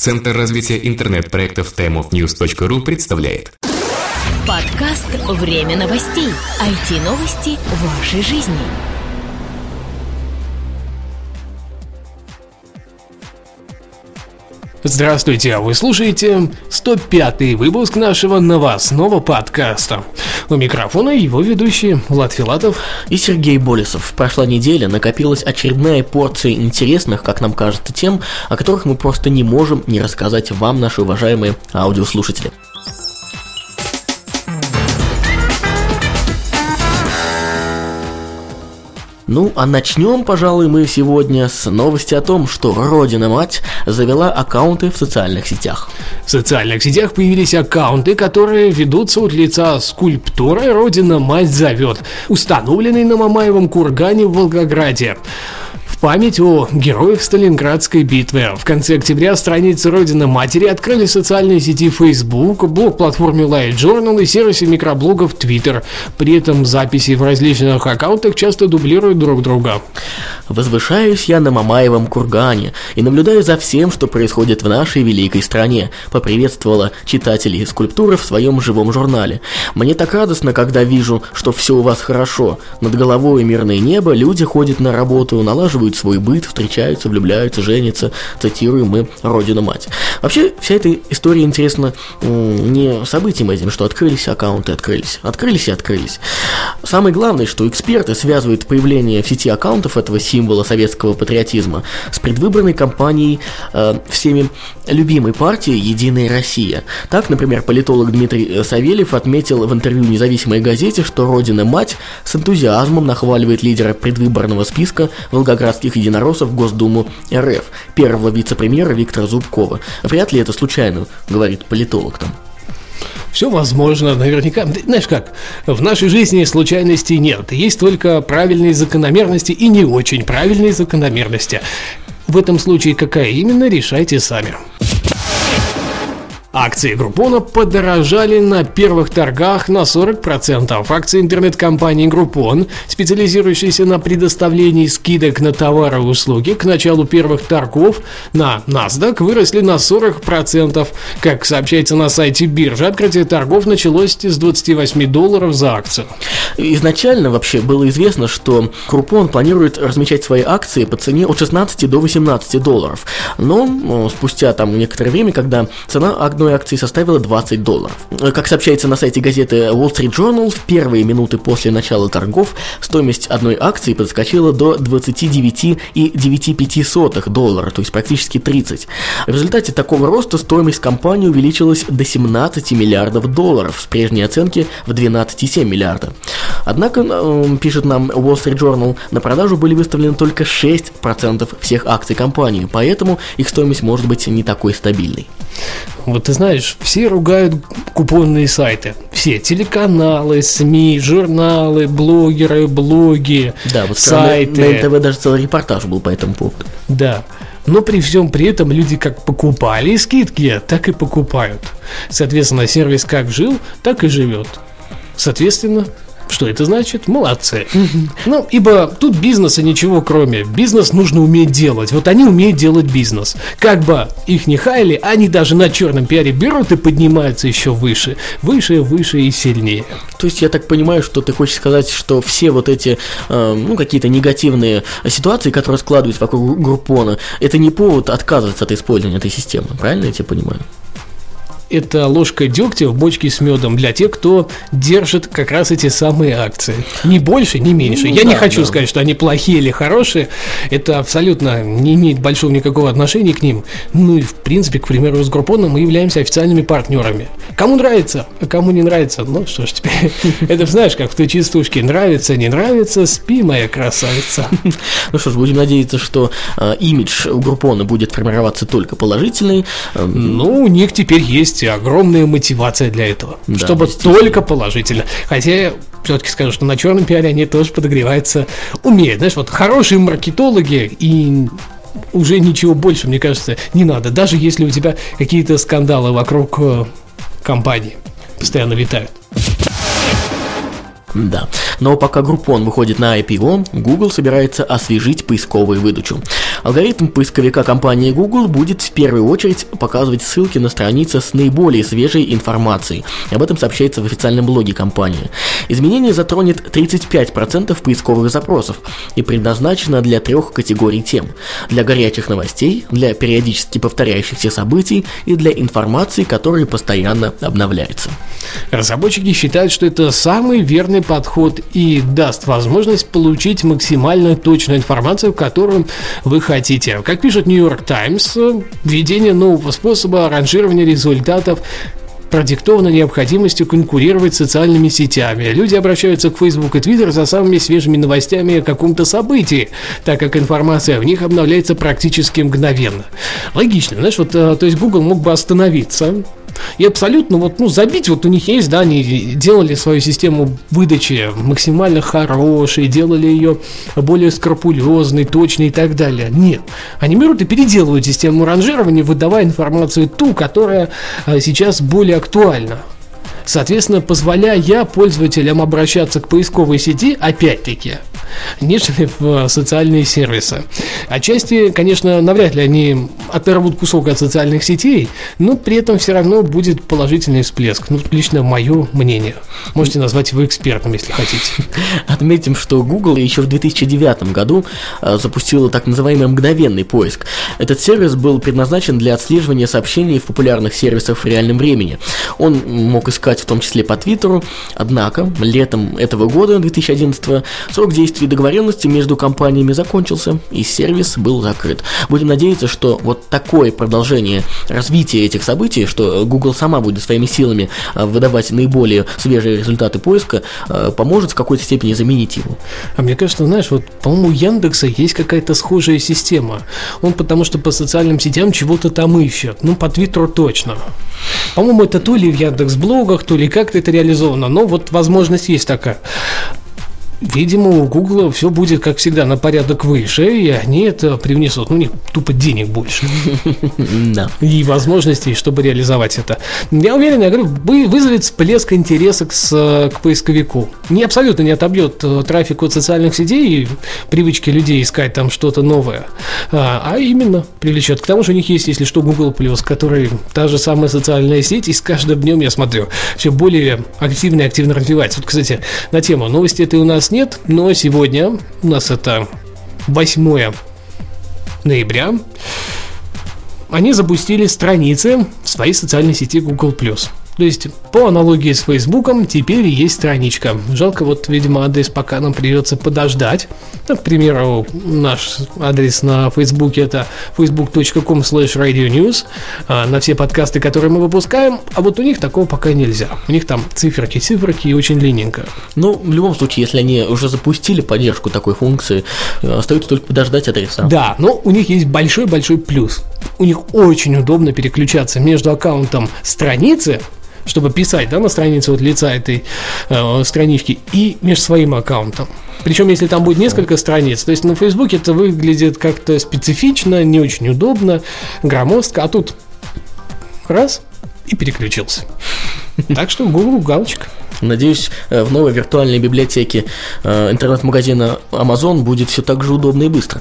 Центр развития интернет-проектов timeofnews.ru представляет подкаст «Время новостей». IT-новости вашей жизни. Здравствуйте, вы слушаете 105-й выпуск нашего новостного подкаста. У микрофона его ведущие Влад Филатов и Сергей Болесов. Прошла неделя, накопилась очередная порция интересных, как нам кажется, тем, о которых мы просто не можем не рассказать вам, наши уважаемые аудиослушатели. Ну, а начнем, пожалуй, мы сегодня с новости о том, что Родина-Мать завела аккаунты в социальных сетях. В социальных сетях появились аккаунты, которые ведутся от лица скульптуры «Родина-Мать зовет», установленной на Мамаевом кургане в Волгограде, в память о героях Сталинградской битвы. В конце октября страницы Родины Матери открыли социальные сети Facebook, блог-платформе LiveJournal и сервисе микроблогов Twitter. При этом записи в различных аккаунтах часто дублируют друг друга. «Возвышаюсь я на Мамаевом кургане и наблюдаю за всем, что происходит в нашей великой стране», — поприветствовала читателей скульптуры в своем живом журнале. «Мне так радостно, когда вижу, что все у вас хорошо. Над головой мирное небо, люди ходят на работу, налаживают свой быт, встречаются, влюбляются, женятся», цитируем мы Родину-Мать. Вообще, вся эта история интересна не событием этим, что открылись аккаунты, открылись. Самое главное, что эксперты связывают появление в сети аккаунтов этого символа советского патриотизма с предвыборной кампанией всеми любимой партии «Единая Россия». Так, например, политолог Дмитрий Савельев отметил в интервью независимой газете, что Родина-Мать с энтузиазмом нахваливает лидера предвыборного списка волгоградских единороссов в Госдуму РФ, первого вице-премьера Виктора Зубкова. Вряд ли это случайно, говорит политолог там. Все возможно, наверняка. Знаешь как, в нашей жизни случайностей нет. Есть только правильные закономерности и не очень правильные закономерности. В этом случае какая именно, решайте сами. Акции Groupon подорожали на первых торгах на 40%. Акции интернет-компании Groupon, специализирующейся на предоставлении скидок на товары и услуги, к началу первых торгов на NASDAQ выросли на 40%. Как сообщается на сайте биржи, открытие торгов началось с $28 за акцию. Изначально вообще было известно, что Groupon планирует размещать свои акции по цене от $16 до $18. Но спустя там некоторое время, когда цена одной акции составила $20. Как сообщается на сайте газеты Wall Street Journal, в первые минуты после начала торгов стоимость одной акции подскочила до $29.95, то есть практически 30. В результате такого роста стоимость компании увеличилась до $17 миллиардов, с прежней оценки в $12,7 миллиарда. Однако, пишет нам Wall Street Journal, на продажу были выставлены только 6% всех акций компании, поэтому их стоимость может быть не такой стабильной. Вот ты знаешь, все ругают купонные сайты. Все телеканалы, СМИ, журналы, блогеры, блоги, да, вот сайты. На НТВ даже целый репортаж был по этому поводу. Да. Но при всем при этом люди как покупали скидки, так и покупают. Соответственно, сервис как жил, так и живет. Соответственно, что это значит? Молодцы. Ну, ибо тут бизнеса ничего кроме. Бизнес нужно уметь делать. Вот они умеют делать бизнес. Как бы их не хаяли, они даже на черном пиаре берут и поднимаются еще выше. Выше, выше и сильнее. То есть я так понимаю, что ты хочешь сказать, что все вот эти, какие-то негативные ситуации, которые складываются вокруг Groupon, это не повод отказываться от использования этой системы. Правильно я тебя понимаю? Это ложка дегтя в бочке с медом для тех, кто держит как раз эти самые акции. Ни больше, ни меньше. Я не хочу сказать, что они плохие или хорошие. Это абсолютно не имеет большого никакого отношения к ним. Ну и в принципе, к примеру, с Groupon мы являемся официальными партнерами. Кому нравится, а кому не нравится. Ну что ж теперь. Это знаешь, как в той частушке: нравится, не нравится, спи, моя красавица. Ну что ж, будем надеяться, что имидж у Groupon будет формироваться только положительный. Ну, у них теперь есть и огромная мотивация для этого, да, чтобы только положительно. Хотя я все-таки скажу, что на черном пиаре они тоже подогреваются, умеют. Знаешь, вот хорошие маркетологи, и уже ничего больше, мне кажется, не надо. Даже если у тебя какие-то скандалы вокруг компании постоянно витают. Да, но пока Groupon выходит на IPO, Google собирается освежить поисковую выдачу. Алгоритм поисковика компании Google будет в первую очередь показывать ссылки на страницы с наиболее свежей информацией. Об этом сообщается в официальном блоге компании. Изменение затронет 35% поисковых запросов и предназначено для 3 категорий тем: для горячих новостей, для периодически повторяющихся событий и для информации, которая постоянно обновляется. Разработчики считают, что это самый верный подход и даст возможность получить максимально точную информацию, которую вы хотите. Как пишет New York Times, введение нового способа ранжирования результатов продиктована необходимостью конкурировать с социальными сетями. Люди обращаются к Facebook и Twitter за самыми свежими новостями о каком-то событии, так как информация в них обновляется практически мгновенно. Логично, знаешь, то есть Google мог бы остановиться и абсолютно забить, у них есть, да, они делали свою систему выдачи максимально хорошей, делали ее более скрупулезной, точной и так далее. Нет, они берут и переделывают систему ранжирования, выдавая информацию ту, которая сейчас более актуальна. Соответственно, позволяя пользователям обращаться к поисковой сети, опять-таки, нежели в социальные сервисы. Отчасти, конечно, навряд ли они оторвут кусок от социальных сетей, но при этом все равно будет положительный всплеск. Лично мое мнение. Можете назвать его экспертом, если хотите. Отметим, что Google еще в 2009 году запустила так называемый мгновенный поиск. Этот сервис был предназначен для отслеживания сообщений в популярных сервисах в реальном времени. Он мог искать в том числе по Твиттеру. Однако, летом этого года, 2011, срок действия договоренности между компаниями закончился, и сервис был закрыт. Будем надеяться, что вот такое продолжение развития этих событий, что Google сама будет своими силами выдавать наиболее свежие результаты поиска, поможет в какой-то степени заменить его. А мне кажется, по-моему, у Яндекса есть какая-то схожая система. Он потому что по социальным сетям чего-то там ищет. По Твиттеру точно. По-моему, это то ли в Яндекс.Блогах, то ли как-то это реализовано. Но возможность есть такая. Видимо, у Гугла все будет, как всегда, на порядок выше, и они это привнесут. У них тупо денег больше. Да. И возможностей, чтобы реализовать это. Я уверен, я говорю, вызовет всплеск интереса к поисковику. Не абсолютно не отобьет трафик от социальных сетей и привычки людей искать там что-то новое, а именно привлечет. К тому же у них есть, если что, Google+, который та же самая социальная сеть, и с каждым днем, я смотрю, все более активно и активно развивается. Кстати, на тему новости этой у нас нет, но сегодня у нас это 8 ноября. Они запустили страницы в своей социальной сети Google+. То есть, по аналогии с Фейсбуком, теперь есть страничка. Жалко, видимо, адрес пока нам придется подождать. К примеру, наш адрес на Фейсбуке — это facebook.com/radionews на все подкасты, которые мы выпускаем. А у них такого пока нельзя. У них там циферки и очень лененько. В любом случае, если они уже запустили поддержку такой функции, остается только подождать адреса. Да, но у них есть большой-большой плюс. У них очень удобно переключаться между аккаунтом страницы, чтобы писать, на странице лица этой странички, и между своим аккаунтом. Причем, если там будет несколько страниц, то есть на Фейсбуке это выглядит как-то специфично, не очень удобно, громоздко, а тут раз и переключился. Так что Google галочка. Надеюсь, в новой виртуальной библиотеке интернет-магазина Amazon будет все так же удобно и быстро.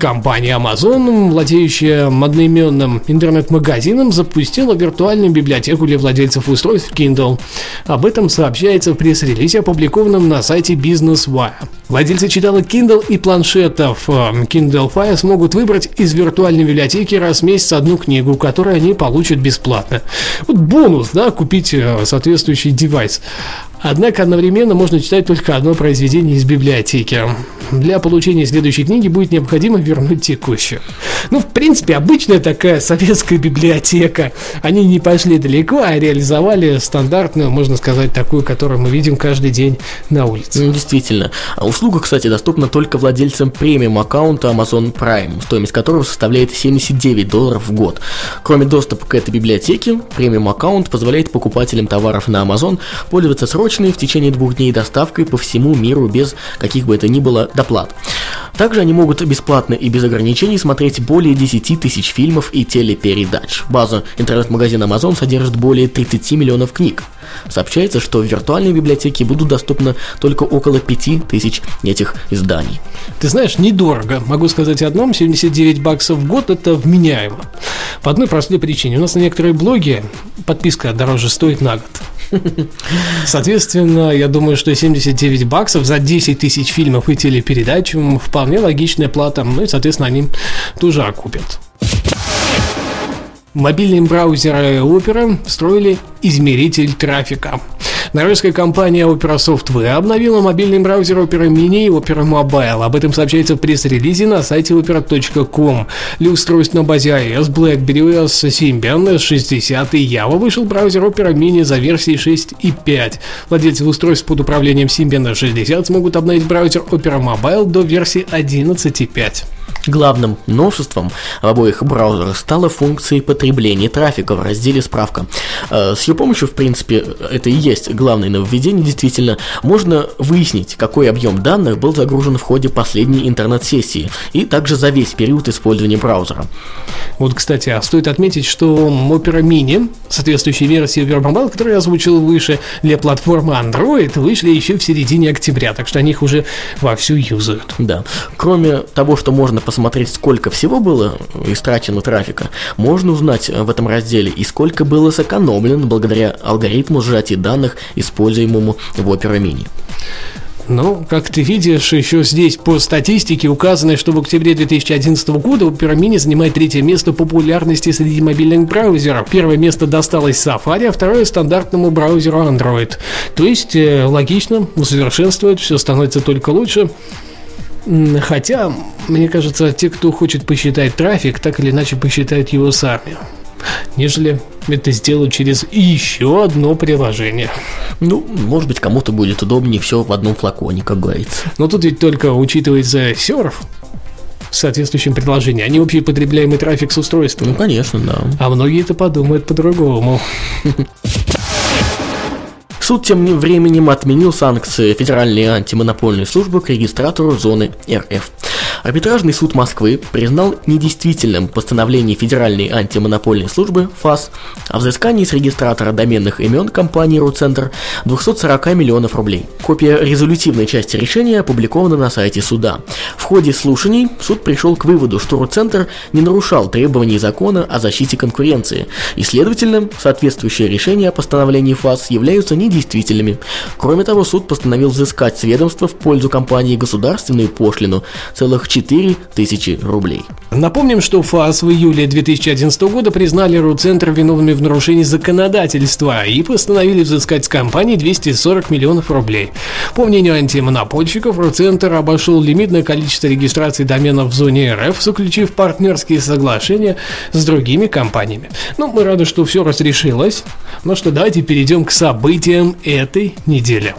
Компания Amazon, владеющая одноименным интернет-магазином, запустила виртуальную библиотеку для владельцев устройств Kindle. Об этом сообщается в пресс-релизе, опубликованном на сайте Business Wire. Владельцы читалок Kindle и планшетов Kindle Fire смогут выбрать из виртуальной библиотеки раз в месяц одну книгу, которую они получат бесплатно. Бонус, купить соответствующий девайс. Однако одновременно можно читать только одно произведение из библиотеки. Для получения следующей книги будет необходимо вернуть текущую. В принципе, обычная такая советская библиотека. Они не пошли далеко, а реализовали стандартную, можно сказать, такую, которую мы видим каждый день на улице. Действительно. Услуга, кстати, доступна только владельцам премиум аккаунта Amazon Prime, стоимость которого составляет $79 в год. Кроме доступа к этой библиотеке, премиум аккаунт позволяет покупателям товаров на Amazon пользоваться срочно срочной в течение 2 дней доставкой по всему миру без каких бы это ни было доплат. Также они могут бесплатно и без ограничений смотреть более 10 тысяч фильмов и телепередач. База интернет-магазина Amazon содержит более 30 миллионов книг. Сообщается, что в виртуальной библиотеке будут доступно только около 5000 этих изданий. Ты знаешь, недорого. Могу сказать одном, 79 баксов в год – это вменяемо. По одной простой причине. У нас на некоторые блоги подписка дороже стоит на год. Соответственно, я думаю, что 79 баксов за 10 тысяч фильмов и телепередач вполне логичная плата, ну и, соответственно, они тоже окупят. Мобильные браузеры Opera встроили измеритель трафика. Норвежская компания Opera Software обновила мобильный браузер Opera Mini и Opera Mobile. Об этом сообщается в пресс-релизе на сайте opera.com. Для устройств на базе iOS, BlackBerry OS, Symbian, S60 и Java вышел браузер Opera Mini за версией 6.5. Владельцы устройств под управлением Symbian S60 смогут обновить браузер Opera Mobile до версии 11.5. Главным новшеством в обоих браузерах стала функция потребления трафика в разделе «Справка». С ее помощью, в принципе, это и есть главное нововведение, действительно, можно выяснить, какой объем данных был загружен в ходе последней интернет-сессии и также за весь период использования браузера. Вот, кстати, стоит отметить, что Opera Mini, соответствующей версии Opera Mobile, которую я озвучил выше, для платформы Android вышли еще в середине октября, так что они их уже вовсю юзают. Да. Кроме того, что можно посмотреть, сколько всего было истрачено трафика, можно узнать в этом разделе и сколько было сэкономлено благодаря алгоритму сжатия данных, используемому в Opera Mini. Ну, как ты видишь, еще здесь по статистике указано, что в октябре 2011 года Opera Mini занимает 3-е место популярности среди мобильных браузеров. 1-е место досталось Safari, а 2-е стандартному браузеру Android. То есть, логично, усовершенствует, все становится только лучше. Хотя, мне кажется, те, кто хочет посчитать трафик, так или иначе посчитают его сами, нежели это сделают через еще одно приложение. Ну, может быть, кому-то будет удобнее все в одном флаконе, как говорится. Но тут ведь только учитывается серф в соответствующем приложении, а не общепотребляемый трафик с устройством. Ну, конечно, да. А многие-то подумают по-другому. Суд тем временем отменил санкции Федеральной антимонопольной службы к регистратору зоны РФ. Арбитражный суд Москвы признал недействительным постановление Федеральной антимонопольной службы ФАС о взыскании с регистратора доменных имен компании Ru-Center 240 миллионов рублей. Копия резолютивной части решения опубликована на сайте суда. В ходе слушаний суд пришел к выводу, что Ru-Center не нарушал требований закона о защите конкуренции, и, следовательно, соответствующие решения о постановлении ФАС являются недействительными. Кроме того, суд постановил взыскать с ведомства в пользу компании государственную пошлину целых 4000 рублей. Напомним, что ФАС в июле 2011 года признали Ru-Center виновными в нарушении законодательства и постановили взыскать с компании 240 миллионов рублей. По мнению антимонопольщиков, Ru-Center обошел лимитное количество регистраций доменов в зоне РФ, заключив партнерские соглашения с другими компаниями. Ну, мы рады, что все разрешилось. Ну что, давайте перейдем к событиям этой недели.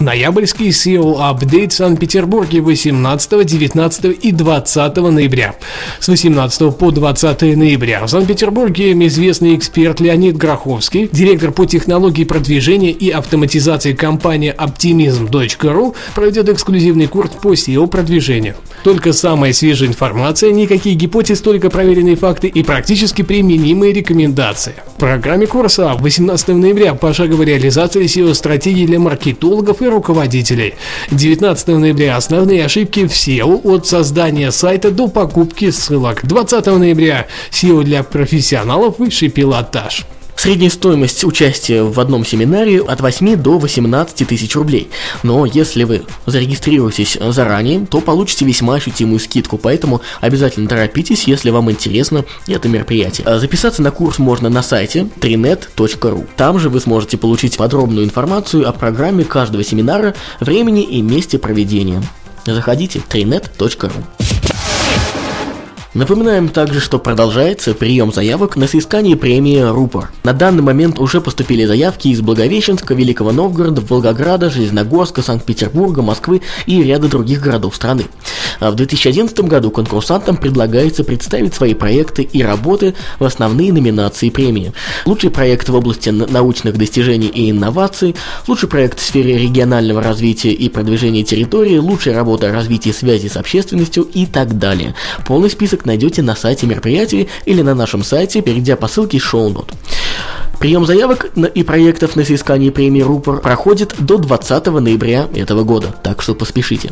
Ноябрьский SEO-апдейт в Санкт-Петербурге 18, 19 и 20 ноября. С 18 по 20 ноября в Санкт-Петербурге известный эксперт Леонид Гроховский, директор по технологии продвижения и автоматизации компании Optimism.ru, проведет эксклюзивный курс по SEO-продвижению. Только самая свежая информация, никакие гипотезы, только проверенные факты и практически применимые рекомендации. В программе курса 18 ноября пошаговая реализация SEO-стратегии для маркетологов и руководителей. 19 ноября основные ошибки в SEO от создания сайта до покупки ссылок. 20 ноября SEO для профессионалов, высший пилотаж. Средняя стоимость участия в одном семинаре от 8 до 18 тысяч рублей. Но если вы зарегистрируетесь заранее, то получите весьма ощутимую скидку, поэтому обязательно торопитесь, если вам интересно это мероприятие. Записаться на курс можно на сайте trinet.ru. Там же вы сможете получить подробную информацию о программе каждого семинара, времени и месте проведения. Заходите trinet.ru. Напоминаем также, что продолжается прием заявок на соискание премии «Рупор». На данный момент уже поступили заявки из Благовещенска, Великого Новгорода, Волгограда, Железногорска, Санкт-Петербурга, Москвы и ряда других городов страны. А в 2011 году конкурсантам предлагается представить свои проекты и работы в основные номинации премии. Лучший проект в области научных достижений и инноваций, лучший проект в сфере регионального развития и продвижения территории, лучшая работа о развитии связи с общественностью и так далее. Полный список найдете на сайте мероприятия или на нашем сайте, перейдя по ссылке «Шоу-нот». Прием заявок и проектов на соискание премии «Рупор» проходит до 20 ноября этого года, так что поспешите.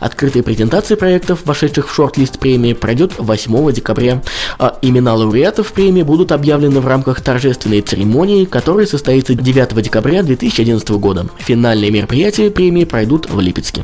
Открытая презентация проектов, вошедших в шорт-лист премии, пройдет 8 декабря, а имена лауреатов премии будут объявлены в рамках торжественной церемонии, которая состоится 9 декабря 2011 года. Финальные мероприятия премии пройдут в Липецке.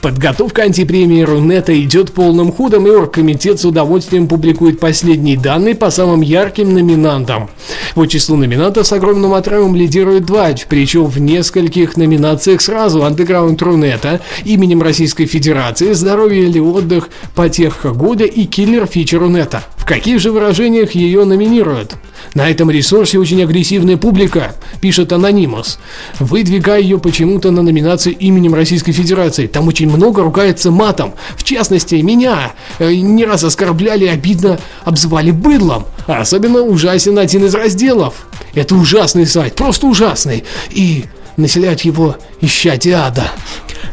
Подготовка антипремии Рунета идет полным ходом, и Оргкомитет с удовольствием публикует последние данные по самым ярким номинантам. По числу номинантов с огромным отрывом лидирует Двач, причем в нескольких номинациях сразу: андеграунд Рунета, именем Российской Федерации, здоровье или отдых, потехка года и киллер-фичи Рунета. В каких же выражениях ее номинируют? На этом ресурсе очень агрессивная публика, пишет Анонимус, выдвигая ее почему-то на номинацию именем Российской Федерации. Там очень много ругается матом. В частности, меня не раз оскорбляли и обидно обзывали быдлом. Особенно ужасен один из разделов. Это ужасный сайт, просто ужасный. И населяют его исчадия ада.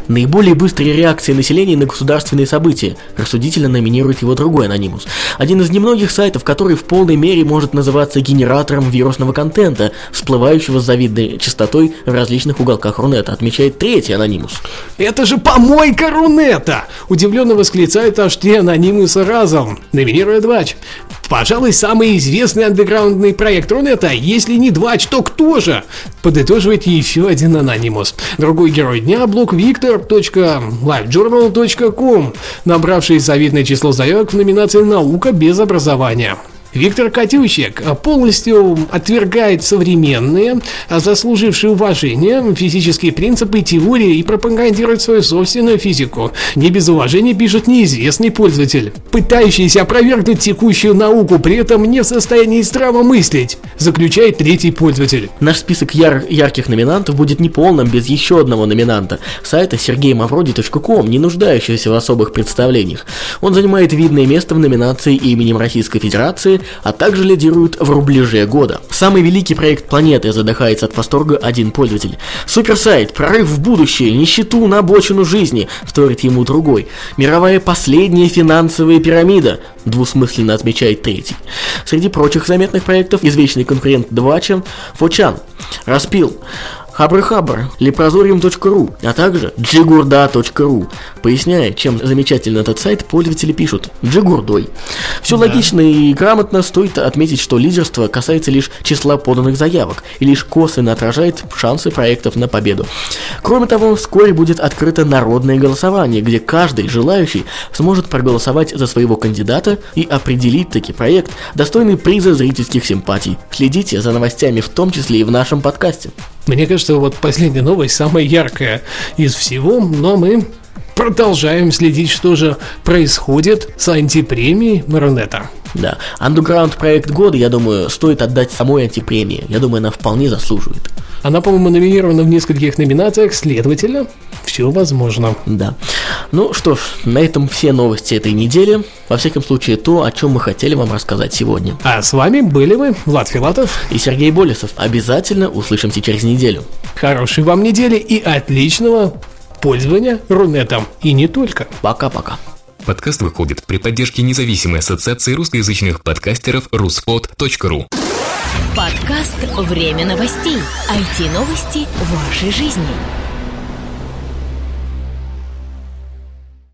Наиболее быстрые реакции населения на государственные события рассудительно номинирует его другой анонимус. Один из немногих сайтов, который в полной мере может называться генератором вирусного контента, всплывающего с завидной частотой в различных уголках Рунета, отмечает третий анонимус. Это же помойка Рунета! Удивленно восклицает аж три анонимуса разом, номинируя Двач. Пожалуй, самый известный андеграундный проект Рунета, если не Двач, то кто же? Подытоживает еще один анонимус. Другой герой дня — блог victor.livejournal.com, набравший завидное число заявок в номинации «Наука без образования». Виктор Катющик полностью отвергает современные, заслужившие уважения, физические принципы и теории и пропагандирует свою собственную физику. Не без уважения пишет неизвестный пользователь, пытающийся опровергнуть текущую науку, при этом не в состоянии здраво мыслить, заключает третий пользователь. Наш список ярких номинантов будет неполным без еще одного номинанта – сайта sergeymavrodi.com, не нуждающегося в особых представлениях. Он занимает видное место в номинации именем Российской Федерации, а также лидирует в рубляже года. Самый великий проект планеты, задыхается от восторга один пользователь. Суперсайт, прорыв в будущее, нищету на обочину жизни, вторит ему другой. Мировая последняя финансовая пирамида, двусмысленно отмечает третий. Среди прочих заметных проектов извечный конкурент Двача — Фочан, Распил, Хабр-Хабр, Лепрозориум.ру, а также Джигурда.ру. Поясняя, чем замечательно этот сайт, пользователи пишут: Джигурдой. Все логично и грамотно, стоит отметить, что лидерство касается лишь числа поданных заявок и лишь косвенно отражает шансы проектов на победу. Кроме того, вскоре будет открыто народное голосование, где каждый желающий сможет проголосовать за своего кандидата и определить таки проект, достойный приза зрительских симпатий. Следите за новостями, в том числе и в нашем подкасте. Мне кажется, вот последняя новость самая яркая из всего, но мы продолжаем следить, что же происходит с антипремией Рунета. Да, андеграунд проект года, я думаю, стоит отдать самой антипремии. Я думаю, она вполне заслуживает. Она, по-моему, номинирована в нескольких номинациях, следовательно, все возможно. Да. Ну что ж, на этом все новости этой недели. Во всяком случае, то, о чем мы хотели вам рассказать сегодня. А с вами были мы, Влад Филатов и Сергей Болесов. Обязательно услышимся через неделю. Хорошей вам недели и отличного пользования Рунетом. И не только. Пока-пока. Подкаст выходит при поддержке независимой ассоциации русскоязычных подкастеров ruspod.ru. Подкаст «Время новостей». IT-новости вашей жизни.